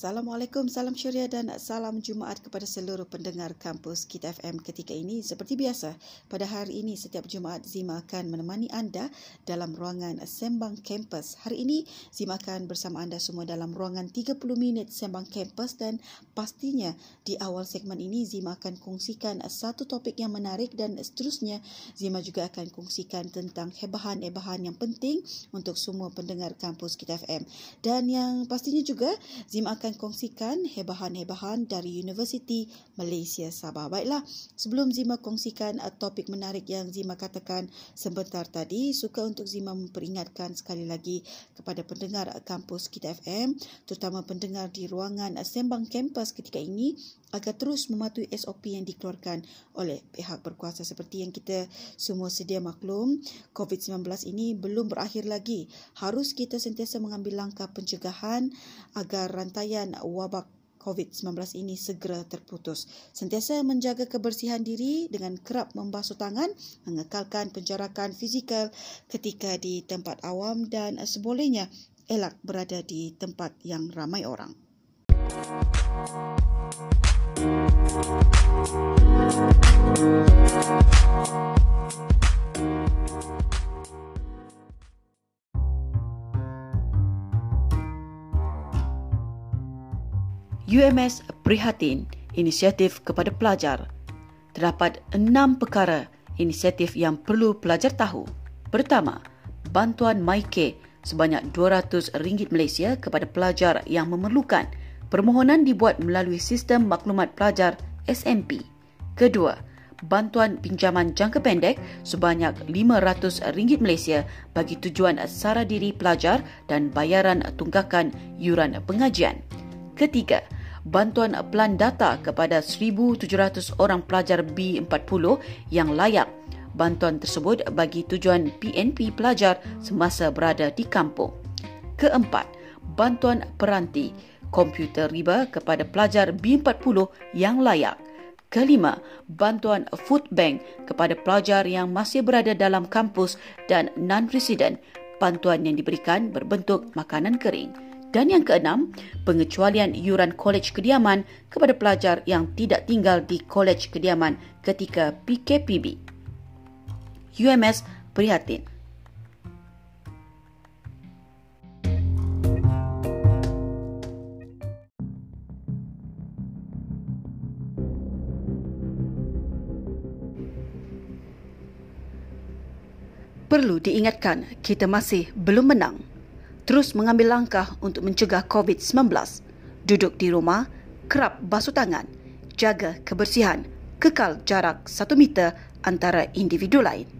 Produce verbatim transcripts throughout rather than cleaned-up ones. Assalamualaikum, salam syariah dan salam Jumaat kepada seluruh pendengar kampus Kita F M ketika ini. Seperti biasa, pada hari ini setiap Jumaat Zima akan menemani anda dalam ruangan Sembang Kampus. Hari ini Zima akan bersama anda semua dalam ruangan tiga puluh minit Sembang Kampus dan pastinya di awal segmen ini Zima akan kongsikan satu topik yang menarik dan seterusnya Zima juga akan kongsikan tentang hebahan-hebahan yang penting untuk semua pendengar kampus Kita F M. Dan yang pastinya juga Zima akan kongsikan hebahan-hebahan dari Universiti Malaysia Sabah. Baiklah, sebelum Zima kongsikan topik menarik yang Zima katakan sebentar tadi, suka untuk Zima memperingatkan sekali lagi kepada pendengar kampus Kita F M, terutama pendengar di ruangan Sembang Kampus ketika ini, agar terus mematuhi S O P yang dikeluarkan oleh pihak berkuasa. Seperti yang kita semua sedia maklum, covid sembilan belas ini belum berakhir lagi. Harus kita sentiasa mengambil langkah pencegahan agar rantaian wabak covid sembilan belas ini segera terputus. Sentiasa menjaga kebersihan diri dengan kerap membasuh tangan, mengekalkan penjarakan fizikal ketika di tempat awam dan sebolehnya elak berada di tempat yang ramai orang. U M S Prihatin, inisiatif kepada pelajar. Terdapat enam perkara inisiatif yang perlu pelajar tahu. Pertama, bantuan M A I K sebanyak dua ratus ringgit Malaysia kepada pelajar yang memerlukan. Permohonan dibuat melalui sistem maklumat pelajar S M P. Kedua, bantuan pinjaman jangka pendek sebanyak lima ratus ringgit Malaysia bagi tujuan sara diri pelajar dan bayaran tunggakan yuran pengajian. Ketiga, bantuan pelan data kepada seribu tujuh ratus orang pelajar B empat puluh yang layak. Bantuan tersebut bagi tujuan P N P pelajar semasa berada di kampung. Keempat, bantuan peranti komputer riba kepada pelajar B empat puluh yang layak. Kelima, bantuan food bank kepada pelajar yang masih berada dalam kampus dan non-resident. Bantuan yang diberikan berbentuk makanan kering. Dan yang keenam, pengecualian yuran kolej kediaman kepada pelajar yang tidak tinggal di kolej kediaman ketika P K P B. U M S Prihatin. Perlu diingatkan, kita masih belum menang. Terus mengambil langkah untuk mencegah covid sembilan belas. Duduk di rumah, kerap basuh tangan, jaga kebersihan, kekal jarak satu meter antara individu lain.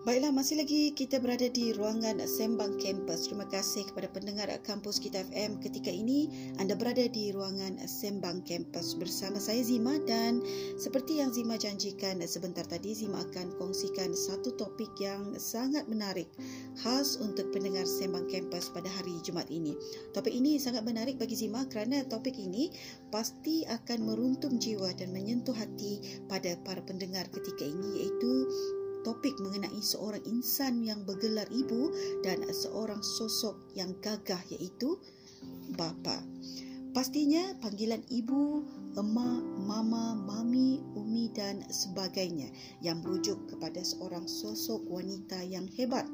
Baiklah, masih lagi kita berada di ruangan Sembang Kampus. Terima kasih kepada pendengar kampus Kita F M. Ketika ini, anda berada di ruangan Sembang Kampus bersama saya Zima dan seperti yang Zima janjikan sebentar tadi, Zima akan kongsikan satu topik yang sangat menarik khas untuk pendengar Sembang Kampus pada hari Jumaat ini. Topik ini sangat menarik bagi Zima kerana topik ini pasti akan meruntum jiwa dan menyentuh hati pada para pendengar ketika ini, iaitu topik mengenai seorang insan yang bergelar ibu dan seorang sosok yang gagah iaitu bapa. Pastinya panggilan ibu, emak, mama, mami, umi dan sebagainya yang merujuk kepada seorang sosok wanita yang hebat.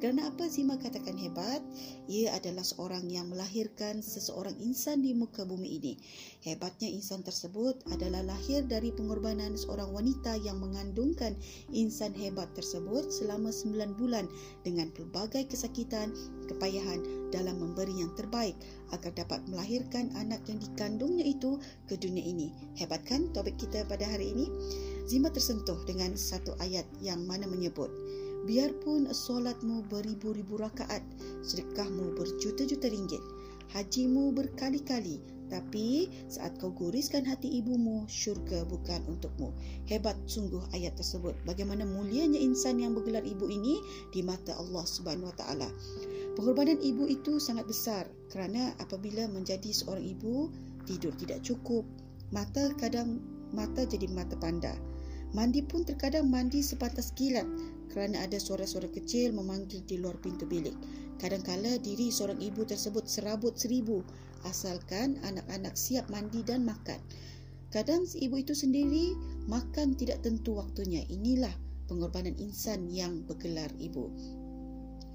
Kerana apa Zima katakan hebat? Ia adalah seorang yang melahirkan seseorang insan di muka bumi ini. Hebatnya insan tersebut adalah lahir dari pengorbanan seorang wanita yang mengandungkan insan hebat tersebut selama sembilan bulan dengan pelbagai kesakitan, kepayahan dalam memberi yang terbaik agar dapat melahirkan anak yang dikandungnya itu ke dunia ini. Hebat kan topik kita pada hari ini? Zima tersentuh dengan satu ayat yang mana menyebut, biarpun solatmu beribu-ribu rakaat, sedekahmu berjuta-juta ringgit, hajimu berkali-kali, tapi saat kau guriskan hati ibumu, syurga bukan untukmu. Hebat sungguh ayat tersebut. Bagaimana mulianya insan yang bergelar ibu ini di mata Allah Subhanahu Wa Taala. Pengorbanan ibu itu sangat besar kerana apabila menjadi seorang ibu, tidur tidak cukup, Mata kadang mata jadi mata panda. Mandi pun terkadang mandi sebatas kilat kerana ada suara-suara kecil memanggil di luar pintu bilik. Kadangkala diri seorang ibu tersebut serabut seribu asalkan anak-anak siap mandi dan makan. Kadang si ibu itu sendiri makan tidak tentu waktunya. Inilah pengorbanan insan yang bergelar ibu.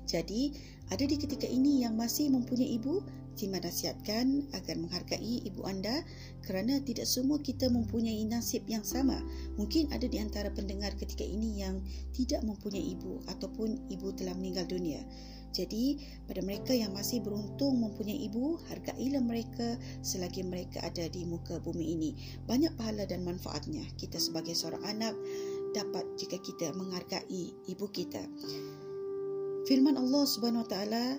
Jadi, ada di ketika ini yang masih mempunyai ibu, Zima nasihatkan agar menghargai ibu anda kerana tidak semua kita mempunyai nasib yang sama. Mungkin ada di antara pendengar ketika ini yang tidak mempunyai ibu ataupun ibu telah meninggal dunia. Jadi, pada mereka yang masih beruntung mempunyai ibu, hargailah mereka selagi mereka ada di muka bumi ini. Banyak pahala dan manfaatnya. Kita sebagai seorang anak dapat jika kita menghargai ibu kita. Firman Allah Subhanahu Wa Taala,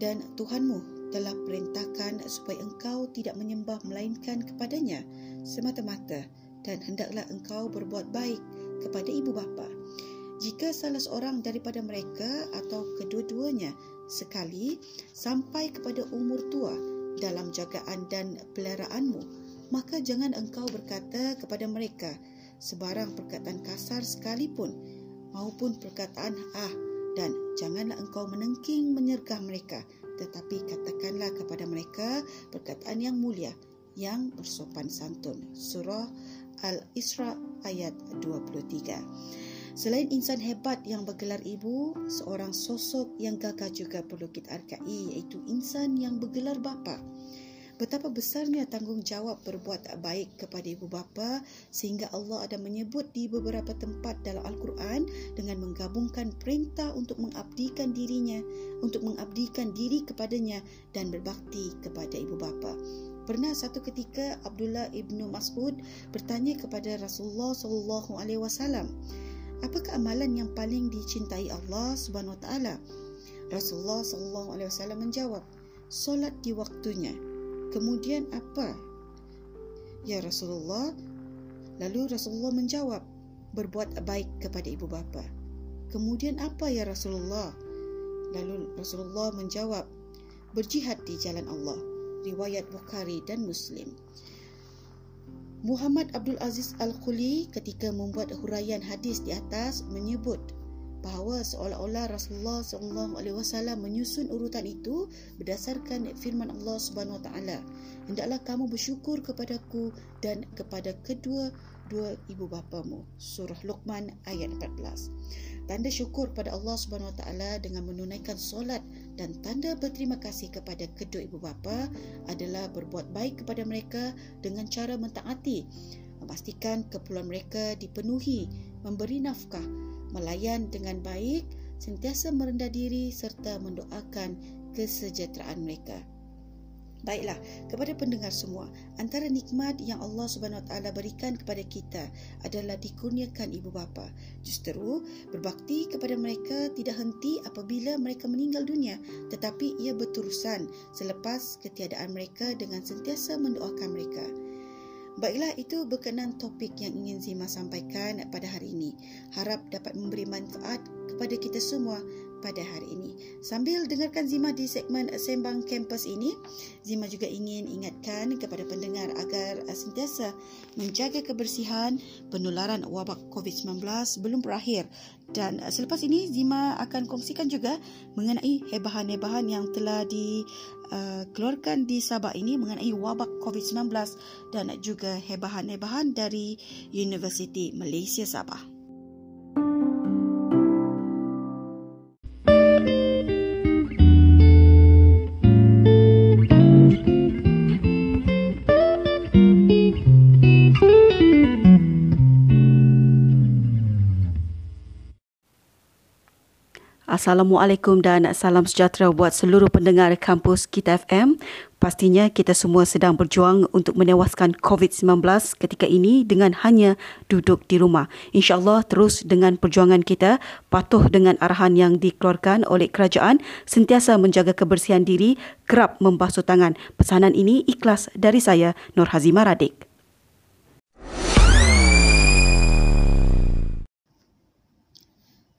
dan Tuhanmu telah perintahkan supaya engkau tidak menyembah melainkan kepadanya semata-mata, dan hendaklah engkau berbuat baik kepada ibu bapa. Jika salah seorang daripada mereka atau kedua-duanya sekali sampai kepada umur tua dalam jagaan dan peliharaanmu, maka jangan engkau berkata kepada mereka sebarang perkataan kasar sekalipun maupun perkataan ah, dan janganlah engkau menengking menyergah mereka, tetapi katakanlah kepada mereka perkataan yang mulia yang bersopan santun. Surah Al-Isra ayat dua puluh tiga. Selain insan hebat yang bergelar ibu, seorang sosok yang gagah juga perlu kita hargai, iaitu insan yang bergelar bapa. Betapa besarnya tanggungjawab berbuat baik kepada ibu bapa, sehingga Allah ada menyebut di beberapa tempat dalam Al-Quran dengan menggabungkan perintah untuk mengabdikan dirinya, untuk mengabdikan diri kepadanya dan berbakti kepada ibu bapa. Pernah satu ketika Abdullah ibnu Mas'ud bertanya kepada Rasulullah sallallahu alaihi wasallam, apakah amalan yang paling dicintai Allah Subhanahu Wa Taala? Rasulullah sallallahu alaihi wasallam menjawab, solat di waktunya. Kemudian apa, ya Rasulullah? Lalu Rasulullah menjawab, berbuat baik kepada ibu bapa. Kemudian apa, ya Rasulullah? Lalu Rasulullah menjawab, berjihad di jalan Allah. Riwayat Bukhari dan Muslim. Muhammad Abdul Aziz Al-Khuli ketika membuat huraian hadis di atas menyebut bahawa seolah-olah Rasulullah sallallahu alaihi wasallam menyusun urutan itu berdasarkan firman Allah Subhanahu Wa Taala, hendaklah kamu bersyukur kepadaku dan kepada kedua-dua ibu bapamu. Surah Luqman ayat empat belas. Tanda syukur pada Allah Subhanahu Wa Taala dengan menunaikan solat dan tanda berterima kasih kepada kedua ibu bapa adalah berbuat baik kepada mereka dengan cara mentaati, memastikan keperluan mereka dipenuhi, memberi nafkah, melayan dengan baik, sentiasa merendah diri serta mendoakan kesejahteraan mereka. Baiklah, kepada pendengar semua, antara nikmat yang Allah Subhanahu Wa Taala berikan kepada kita adalah dikurniakan ibu bapa. Justeru, berbakti kepada mereka tidak henti apabila mereka meninggal dunia, tetapi ia berterusan selepas ketiadaan mereka dengan sentiasa mendoakan mereka. Baiklah, itu berkenaan topik yang ingin Zima sampaikan pada hari ini. Harap dapat memberi manfaat kepada kita semua pada hari ini. Sambil dengarkan Zima di segmen Sembang Kampus ini, Zima juga ingin ingatkan kepada pendengar agar sentiasa menjaga kebersihan. Penularan wabak covid sembilan belas belum berakhir, dan selepas ini Zima akan kongsikan juga mengenai hebahan-hebahan yang telah di Uh, keluarkan di Sabah ini mengenai wabak covid sembilan belas dan juga hebahan-hebahan dari Universiti Malaysia Sabah. Assalamualaikum dan salam sejahtera buat seluruh pendengar kampus Kita F M. Pastinya kita semua sedang berjuang untuk menewaskan covid sembilan belas ketika ini dengan hanya duduk di rumah. InsyaAllah terus dengan perjuangan kita, patuh dengan arahan yang dikeluarkan oleh kerajaan, sentiasa menjaga kebersihan diri, kerap membasuh tangan. Pesanan ini ikhlas dari saya, Nur Hazimah Radik.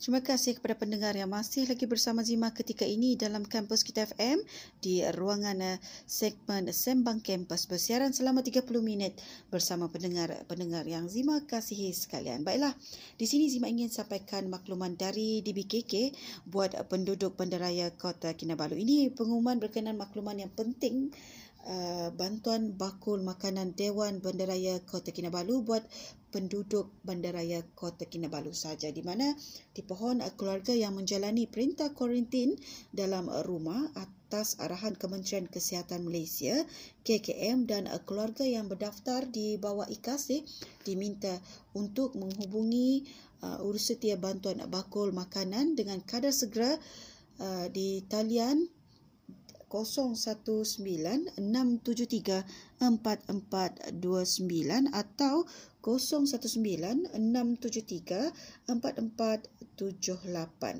Terima kasih kepada pendengar yang masih lagi bersama Zima ketika ini dalam kampus Kita F M di ruangan segmen Sembang Kampus bersiaran selama tiga puluh minit bersama pendengar-pendengar yang Zima kasihi sekalian. Baiklah, di sini Zima ingin sampaikan makluman dari D B K K buat penduduk bandaraya Kota Kinabalu. Ini pengumuman berkenaan makluman yang penting. Uh, bantuan bakul makanan Dewan Bandaraya Kota Kinabalu buat penduduk bandaraya Kota Kinabalu saja, di mana dipohon keluarga yang menjalani perintah kuarantin dalam rumah atas arahan Kementerian Kesihatan Malaysia K K M dan keluarga yang berdaftar di bawah IKASIH diminta untuk menghubungi uh, urusetia bantuan bakul makanan dengan kadar segera uh, di talian kosong satu sembilan enam tujuh tiga empat empat dua sembilan atau kosong satu sembilan enam tujuh tiga empat empat tujuh lapan.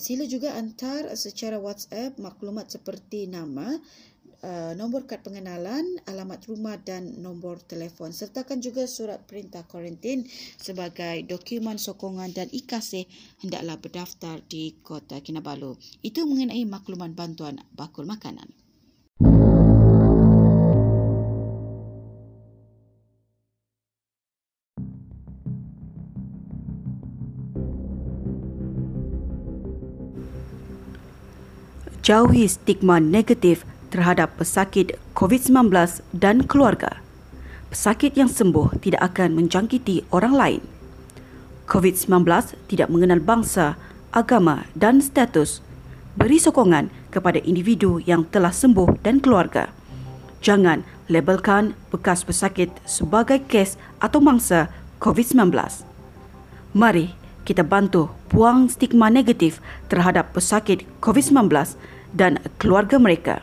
Sila juga hantar secara WhatsApp maklumat seperti nama, nombor kad pengenalan, alamat rumah dan nombor telefon, sertakan juga surat perintah kuarantin sebagai dokumen sokongan dan IKASIH hendaklah berdaftar di Kota Kinabalu. Itu mengenai makluman bantuan bakul makanan. Jauhi stigma negatif terhadap pesakit COVID sembilan belas dan keluarga. Pesakit yang sembuh tidak akan menjangkiti orang lain. COVID sembilan belas tidak mengenal bangsa, agama dan status. Beri sokongan kepada individu yang telah sembuh dan keluarga. Jangan labelkan bekas pesakit sebagai kes atau mangsa COVID sembilan belas. Mari kita bantu buang stigma negatif terhadap pesakit COVID sembilan belas dan keluarga mereka.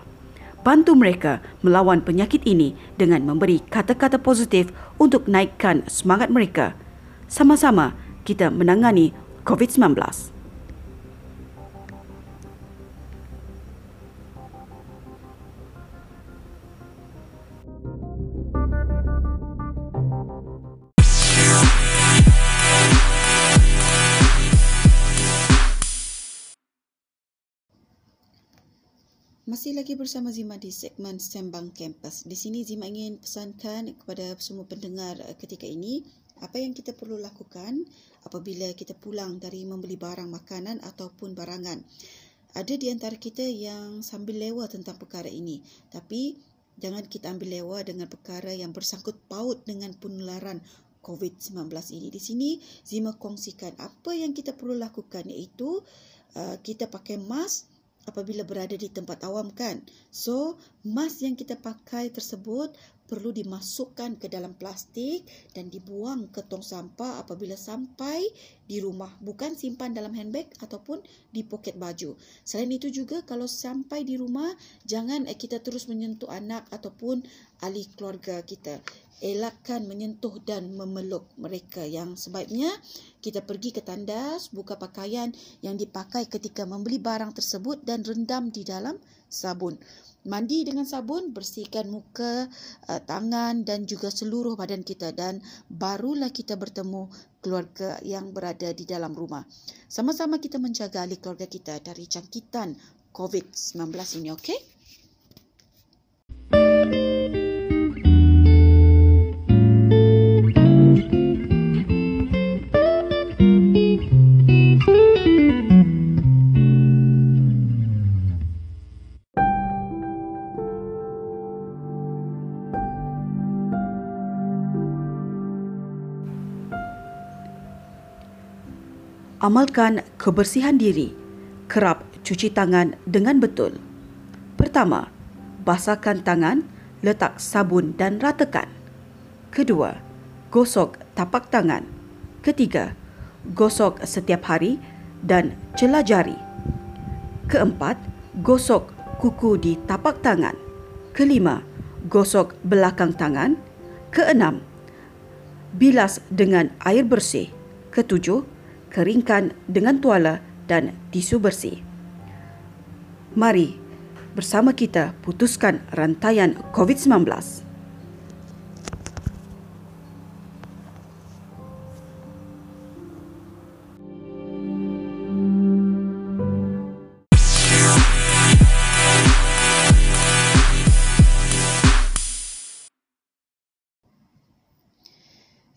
Bantu mereka melawan penyakit ini dengan memberi kata-kata positif untuk naikkan semangat mereka. Sama-sama kita menangani COVID sembilan belas. Masih lagi bersama Zima di segmen Sembang Kampus. Di sini Zima ingin pesankan kepada semua pendengar ketika ini apa yang kita perlu lakukan apabila kita pulang dari membeli barang makanan ataupun barangan. Ada di antara kita yang sambil lewa tentang perkara ini, tapi jangan kita ambil lewa dengan perkara yang bersangkut paut dengan penularan COVID sembilan belas ini. Di sini Zima kongsikan apa yang kita perlu lakukan, iaitu uh, kita pakai mask apabila berada di tempat awam kan. So, mask yang kita pakai tersebut perlu dimasukkan ke dalam plastik dan dibuang ke tong sampah apabila sampai di rumah, bukan simpan dalam handbag ataupun di poket baju. Selain itu juga, kalau sampai di rumah, jangan kita terus menyentuh anak ataupun ahli keluarga kita. Elakkan menyentuh dan memeluk mereka. Yang sebaiknya, kita pergi ke tandas, buka pakaian yang dipakai ketika membeli barang tersebut dan rendam di dalam sabun. Mandi dengan sabun, bersihkan muka, tangan dan juga seluruh badan kita, dan barulah kita bertemu keluarga yang berada di dalam rumah. Sama-sama kita menjaga ahli keluarga kita dari jangkitan COVID sembilan belas ini, okey? Amalkan kebersihan diri. Kerap cuci tangan dengan betul. Pertama, basahkan tangan, letak sabun dan ratakan. Kedua, gosok tapak tangan. Ketiga, gosok setiap hari dan celah jari. Keempat, gosok kuku di tapak tangan. Kelima, gosok belakang tangan. Keenam, bilas dengan air bersih. Ketujuh, keringkan dengan tuala dan tisu bersih. Mari bersama kita putuskan rantaian COVID sembilan belas.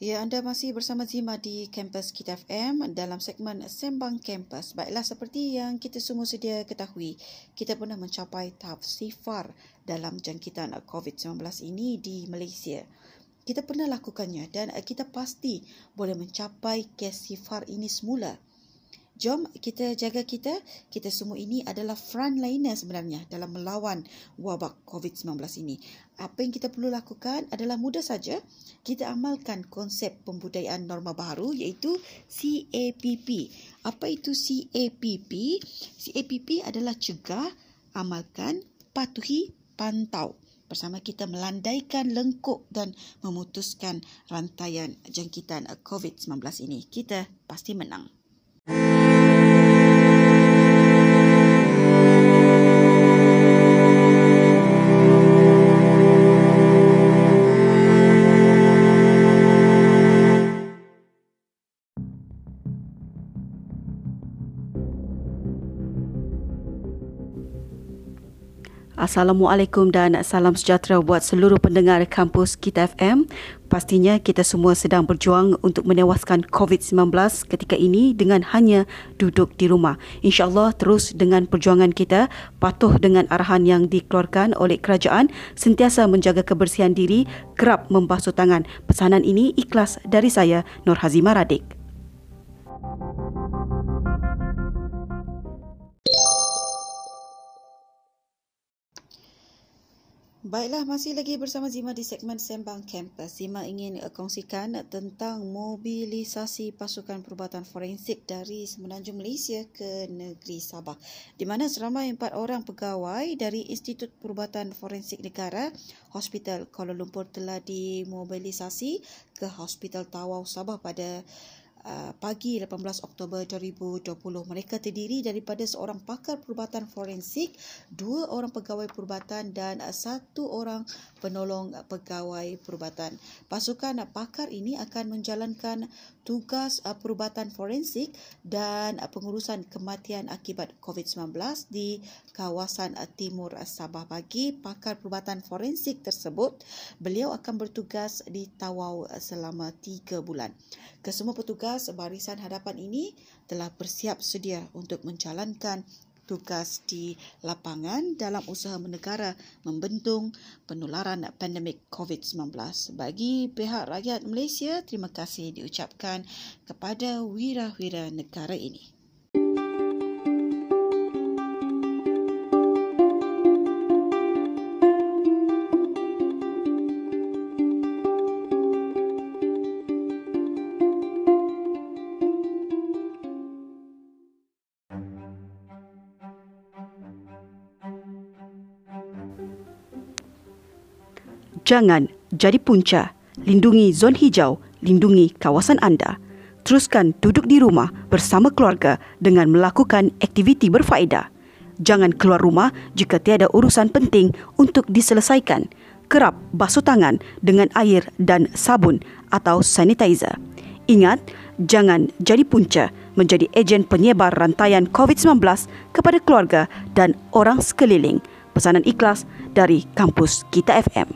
Ya, anda masih bersama Zima di kampus Kita F M dalam segmen Sembang Kampus. Baiklah, seperti yang kita semua sedia ketahui, kita pernah mencapai tahap sifar dalam jangkitan covid sembilan belas ini di Malaysia. Kita pernah lakukannya dan kita pasti boleh mencapai kes sifar ini semula. Jom kita jaga kita, kita semua ini adalah frontliner sebenarnya dalam melawan wabak covid sembilan belas ini. Apa yang kita perlu lakukan adalah mudah saja, kita amalkan konsep pembudayaan norma baru iaitu C A P P. Apa itu C A P P? C A P P adalah cegah, amalkan, patuhi, pantau. Bersama kita melandaikan lengkuk dan memutuskan rantaian jangkitan covid sembilan belas ini. Kita pasti menang. Assalamualaikum dan salam sejahtera buat seluruh pendengar kampus Kita F M. Pastinya kita semua sedang berjuang untuk menewaskan covid sembilan belas ketika ini dengan hanya duduk di rumah. InsyaAllah terus dengan perjuangan kita, patuh dengan arahan yang dikeluarkan oleh kerajaan, sentiasa menjaga kebersihan diri, kerap membasuh tangan. Pesanan ini ikhlas dari saya, Nur Hazimah Radik. Baiklah, masih lagi bersama Zima di segmen Sembang Kampus. Zima ingin kongsikan tentang mobilisasi pasukan perubatan forensik dari Semenanjung Malaysia ke negeri Sabah, di mana seramai empat orang pegawai dari Institut Perubatan Forensik Negara, Hospital Kuala Lumpur telah dimobilisasi ke Hospital Tawau Sabah pada pagi lapan belas Oktober dua ribu dua puluh. Mereka terdiri daripada seorang pakar perubatan forensik, dua orang pegawai perubatan dan satu orang penolong pegawai perubatan. Pasukan pakar ini akan menjalankan tugas perubatan forensik dan pengurusan kematian akibat covid sembilan belas di kawasan timur Sabah. Bagi pakar perubatan forensik tersebut, beliau akan bertugas di Tawau selama tiga bulan. Kesemua petugas barisan hadapan ini telah bersiap sedia untuk menjalankan tugas di lapangan dalam usaha negara membendung penularan pandemik covid sembilan belas. Bagi pihak rakyat Malaysia, terima kasih diucapkan kepada wira-wira negara ini. Jangan jadi punca. Lindungi zon hijau, lindungi kawasan anda. Teruskan duduk di rumah bersama keluarga dengan melakukan aktiviti berfaedah. Jangan keluar rumah jika tiada urusan penting untuk diselesaikan. Kerap basuh tangan dengan air dan sabun atau sanitizer. Ingat, jangan jadi punca menjadi ejen penyebar rantaian covid sembilan belas kepada keluarga dan orang sekeliling. Pesanan ikhlas dari kampus Kita F M.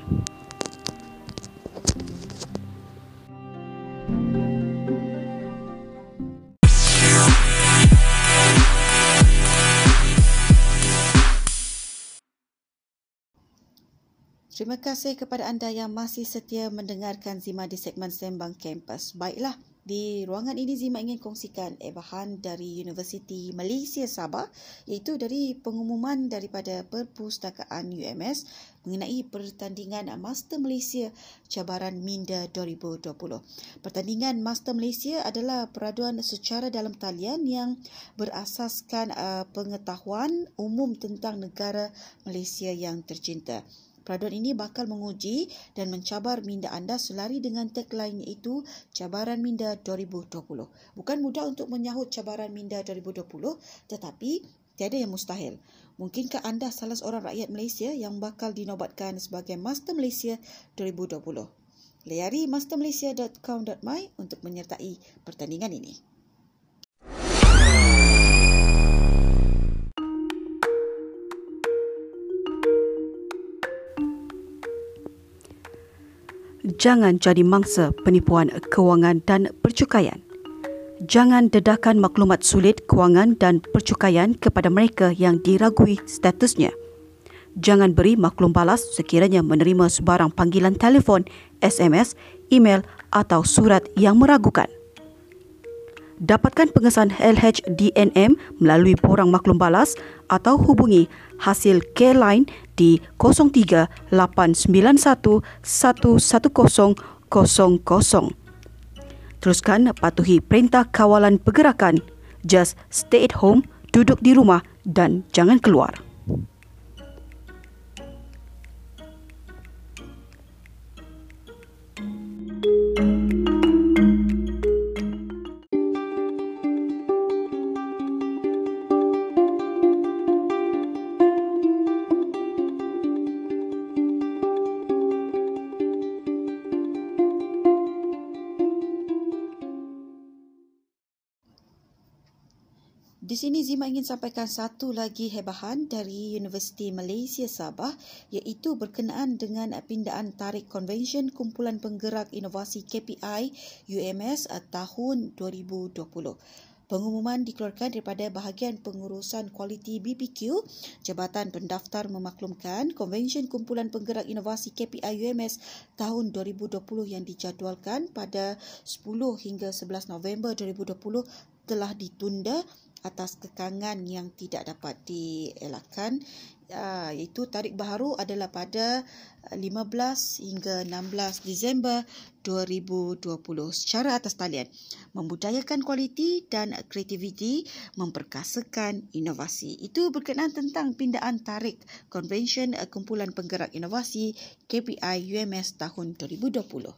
Terima kasih kepada anda yang masih setia mendengarkan Zima di segmen Sembang Kampus. Baiklah, di ruangan ini Zima ingin kongsikan ebahan dari Universiti Malaysia Sabah, iaitu dari pengumuman daripada Perpustakaan U M S mengenai pertandingan Master Malaysia cabaran minda dua ribu dua puluh. Pertandingan Master Malaysia adalah peraduan secara dalam talian yang berasaskan uh, pengetahuan umum tentang negara Malaysia yang tercinta. Peraduan ini bakal menguji dan mencabar minda anda selari dengan tagline iaitu Cabaran Minda dua ribu dua puluh. Bukan mudah untuk menyahut cabaran minda dua ribu dua puluh, tetapi tiada yang mustahil. Mungkinkah anda salah seorang rakyat Malaysia yang bakal dinobatkan sebagai Master Malaysia dua ribu dua puluh? Layari master malaysia dot com dot my untuk menyertai pertandingan ini. jangan jadi mangsa penipuan kewangan dan percukaian. Jangan dedahkan maklumat sulit kewangan dan percukaian kepada mereka yang diragui statusnya. Jangan beri maklum balas sekiranya menerima sebarang panggilan telefon, S M S, email atau surat yang meragukan. Dapatkan pengesan L H D N M melalui borang maklum balas atau hubungi hasil K-Line di kosong tiga lapan sembilan satu satu satu kosong kosong kosong. Teruskan patuhi perintah kawalan pergerakan. Just stay at home, duduk di rumah dan jangan keluar. Di sini Zima ingin sampaikan satu lagi hebahan dari Universiti Malaysia Sabah, iaitu berkenaan dengan pindaan tarikh konvensyen Kumpulan Penggerak Inovasi K P I U M S tahun dua ribu dua puluh. Pengumuman dikeluarkan daripada Bahagian Pengurusan Kualiti B P Q. Jabatan Pendaftar memaklumkan konvensyen Kumpulan Penggerak Inovasi K P I U M S tahun dua ribu dua puluh yang dijadualkan pada sepuluh hingga sebelas November dua ribu dua puluh telah ditunda atas kekangan yang tidak dapat dielakkan, uh, iaitu tarikh baharu adalah pada lima belas hingga enam belas Disember dua ribu dua puluh. Secara atas talian, membudayakan kualiti dan kreativiti, memperkasakan inovasi. Itu berkenaan tentang pindaan tarikh konvensyen Kumpulan Penggerak Inovasi K P I U M S tahun dua ribu dua puluh.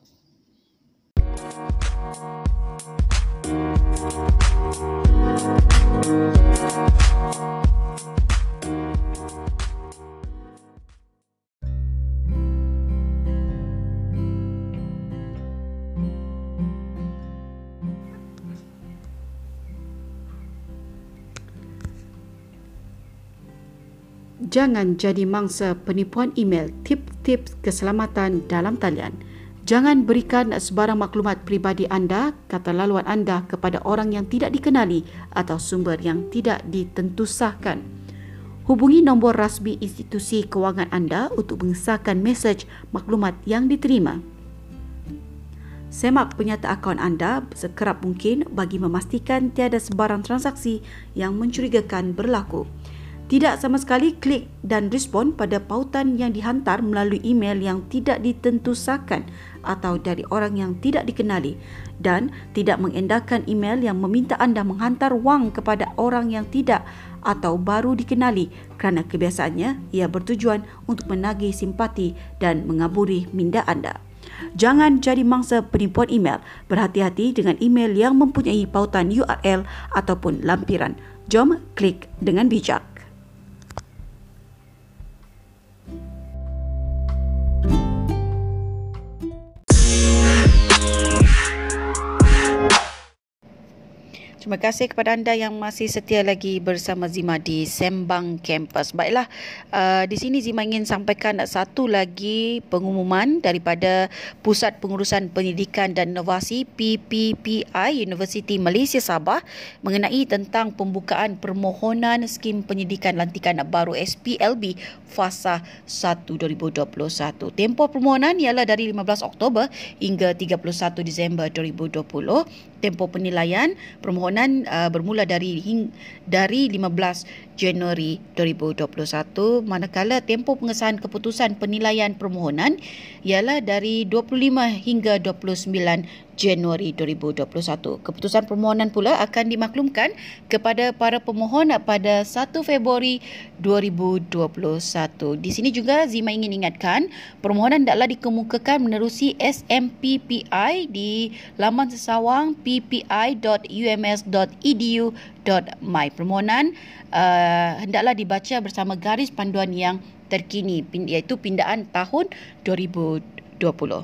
Jangan jadi mangsa penipuan email tips-tips keselamatan dalam talian. Jangan berikan sebarang maklumat peribadi anda, kata laluan anda kepada orang yang tidak dikenali atau sumber yang tidak ditentusahkan. Hubungi nombor rasmi institusi kewangan anda untuk mengesahkan mesej maklumat yang diterima. Semak penyertaan akaun anda sekerap mungkin bagi memastikan tiada sebarang transaksi yang mencurigakan berlaku. Tidak sama sekali klik dan respon pada pautan yang dihantar melalui email yang tidak ditentusakan atau dari orang yang tidak dikenali, dan tidak mengendahkan email yang meminta anda menghantar wang kepada orang yang tidak atau baru dikenali kerana kebiasaannya ia bertujuan untuk menagih simpati dan mengaburi minda anda. Jangan jadi mangsa penipuan email. Berhati-hati dengan email yang mempunyai pautan U R L ataupun lampiran. Jom klik dengan bijak. Terima kasih kepada anda yang masih setia lagi bersama Zima di Sembang Kampus. Baiklah, uh, di sini Zima ingin sampaikan satu lagi pengumuman daripada Pusat Pengurusan Pendidikan dan Inovasi P P P I Universiti Malaysia Sabah mengenai tentang pembukaan permohonan skim pendidikan lantikan baru S P L B Fasa satu dua ribu dua puluh satu. Tempoh permohonan ialah dari lima belas Oktober hingga tiga puluh satu Disember dua ribu dua puluh. Tempoh penilaian permohonan bermula dari dari lima belas Januari dua ribu dua puluh satu, manakala tempoh pengesahan keputusan penilaian permohonan ialah dari dua puluh lima hingga dua puluh sembilan Januari dua ribu dua puluh satu. Keputusan permohonan pula akan dimaklumkan kepada para pemohon pada satu Februari dua ribu dua puluh satu. Di sini juga Zima ingin ingatkan, permohonan hendaklah dikemukakan menerusi S M P P I di laman sesawang p p i dot u m s dot e d u dot my. Permohonan uh, hendaklah dibaca bersama garis panduan yang terkini, iaitu pindaan tahun dua ribu dua puluh.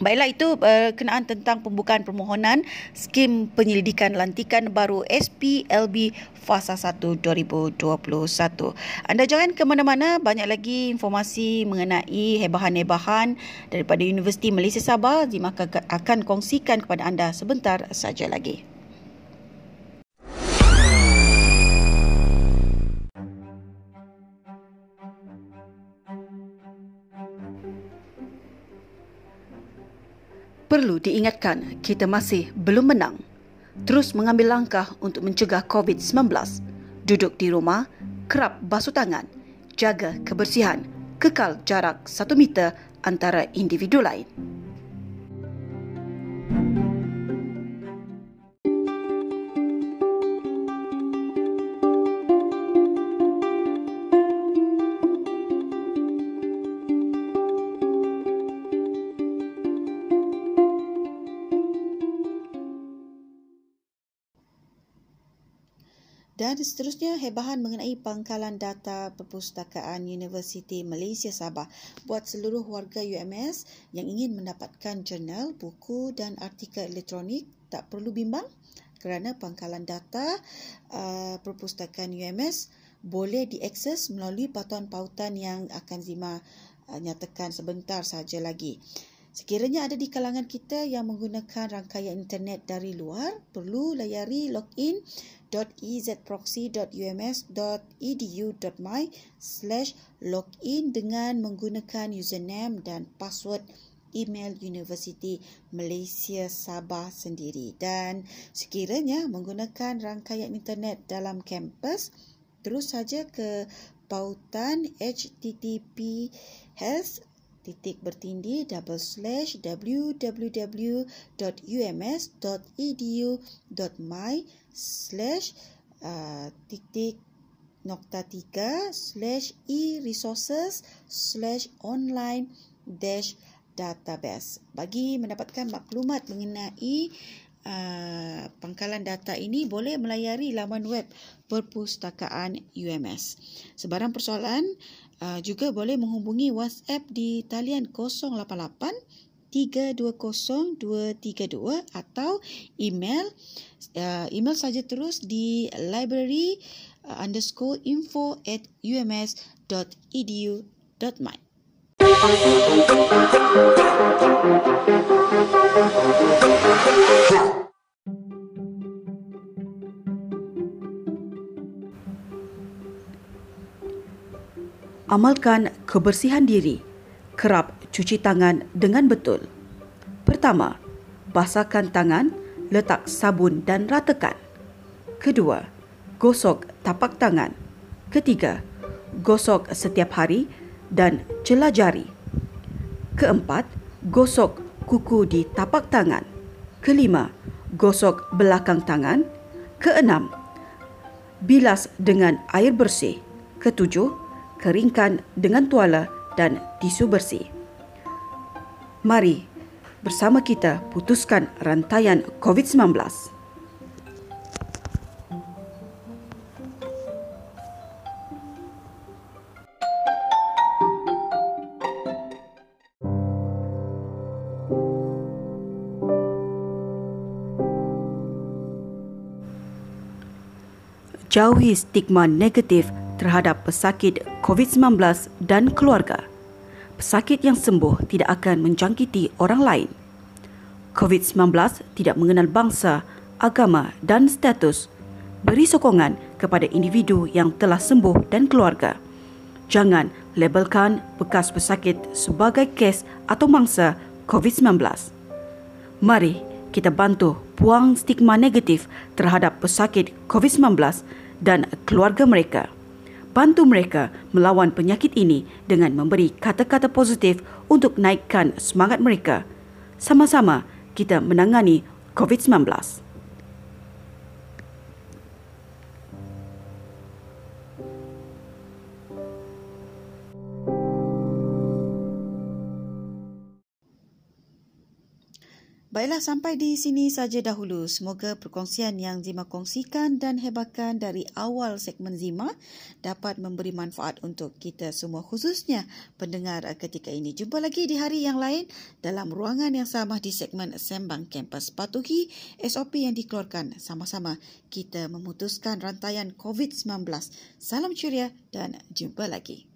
Baiklah, itu uh, kenaan tentang pembukaan permohonan skim penyelidikan lantikan baru S P L B Fasa satu dua ribu dua puluh satu. Anda jangan ke mana-mana, banyak lagi informasi mengenai hebahan-hebahan daripada Universiti Malaysia Sabah Zima akan kongsikan kepada anda sebentar saja lagi. Perlu diingatkan, kita masih belum menang. Terus mengambil langkah untuk mencegah COVID sembilan belas. Duduk di rumah, kerap basuh tangan, jaga kebersihan, kekal jarak satu meter antara individu lain. Dan seterusnya, hebahan mengenai pangkalan data perpustakaan Universiti Malaysia Sabah buat seluruh warga U M S yang ingin mendapatkan jurnal, buku dan artikel elektronik tak perlu bimbang kerana pangkalan data uh, perpustakaan U M S boleh diakses melalui pautan-pautan yang akan Zima uh, nyatakan sebentar saja lagi. Sekiranya ada di kalangan kita yang menggunakan rangkaian internet dari luar, perlu layari login dot e z proxy dot u m s dot e d u dot m y slash login dengan menggunakan username dan password email Universiti Malaysia Sabah sendiri. Dan sekiranya menggunakan rangkaian internet dalam kampus, terus saja ke pautan https titik bertindih double slash www.ums.edu.my slash titik nokta tiga slash e-resources slash online dash database. Bagi mendapatkan maklumat mengenai uh, pangkalan data ini, boleh melayari laman web perpustakaan U M S. Sebarang persoalan, Uh, juga boleh menghubungi WhatsApp di talian kosong lapan lapan tiga dua kosong dua tiga dua atau email uh, email saja terus di library uh, underscore info at ums.edu.my. Amalkan kebersihan diri. Kerap cuci tangan dengan betul. Pertama, basahkan tangan, letak sabun dan ratakan. Kedua, gosok tapak tangan. Ketiga, gosok setiap hari dan celah jari. Keempat, gosok kuku di tapak tangan. Kelima, gosok belakang tangan. Keenam, bilas dengan air bersih. Ketujuh, keringkan dengan tuala dan tisu bersih. Mari bersama kita putuskan rantaian COVID sembilan belas. Jauhi stigma negatif terhadap pesakit COVID sembilan belas dan keluarga. Pesakit yang sembuh tidak akan menjangkiti orang lain. COVID sembilan belas tidak mengenal bangsa, agama dan status. Beri sokongan kepada individu yang telah sembuh dan keluarga. Jangan labelkan bekas pesakit sebagai kes atau mangsa COVID sembilan belas. Mari kita bantu buang stigma negatif terhadap pesakit COVID sembilan belas dan keluarga mereka. Bantu mereka melawan penyakit ini dengan memberi kata-kata positif untuk naikkan semangat mereka. Sama-sama kita menangani COVID sembilan belas. Baiklah, sampai di sini saja dahulu. Semoga perkongsian yang Zima kongsikan dan hebatkan dari awal segmen Zima dapat memberi manfaat untuk kita semua, khususnya pendengar ketika ini. Jumpa lagi di hari yang lain dalam ruangan yang sama di segmen Sembang Kampus. Patuhi S O P yang dikeluarkan. Sama-sama kita memutuskan rantaian covid sembilan belas. Salam ceria dan jumpa lagi.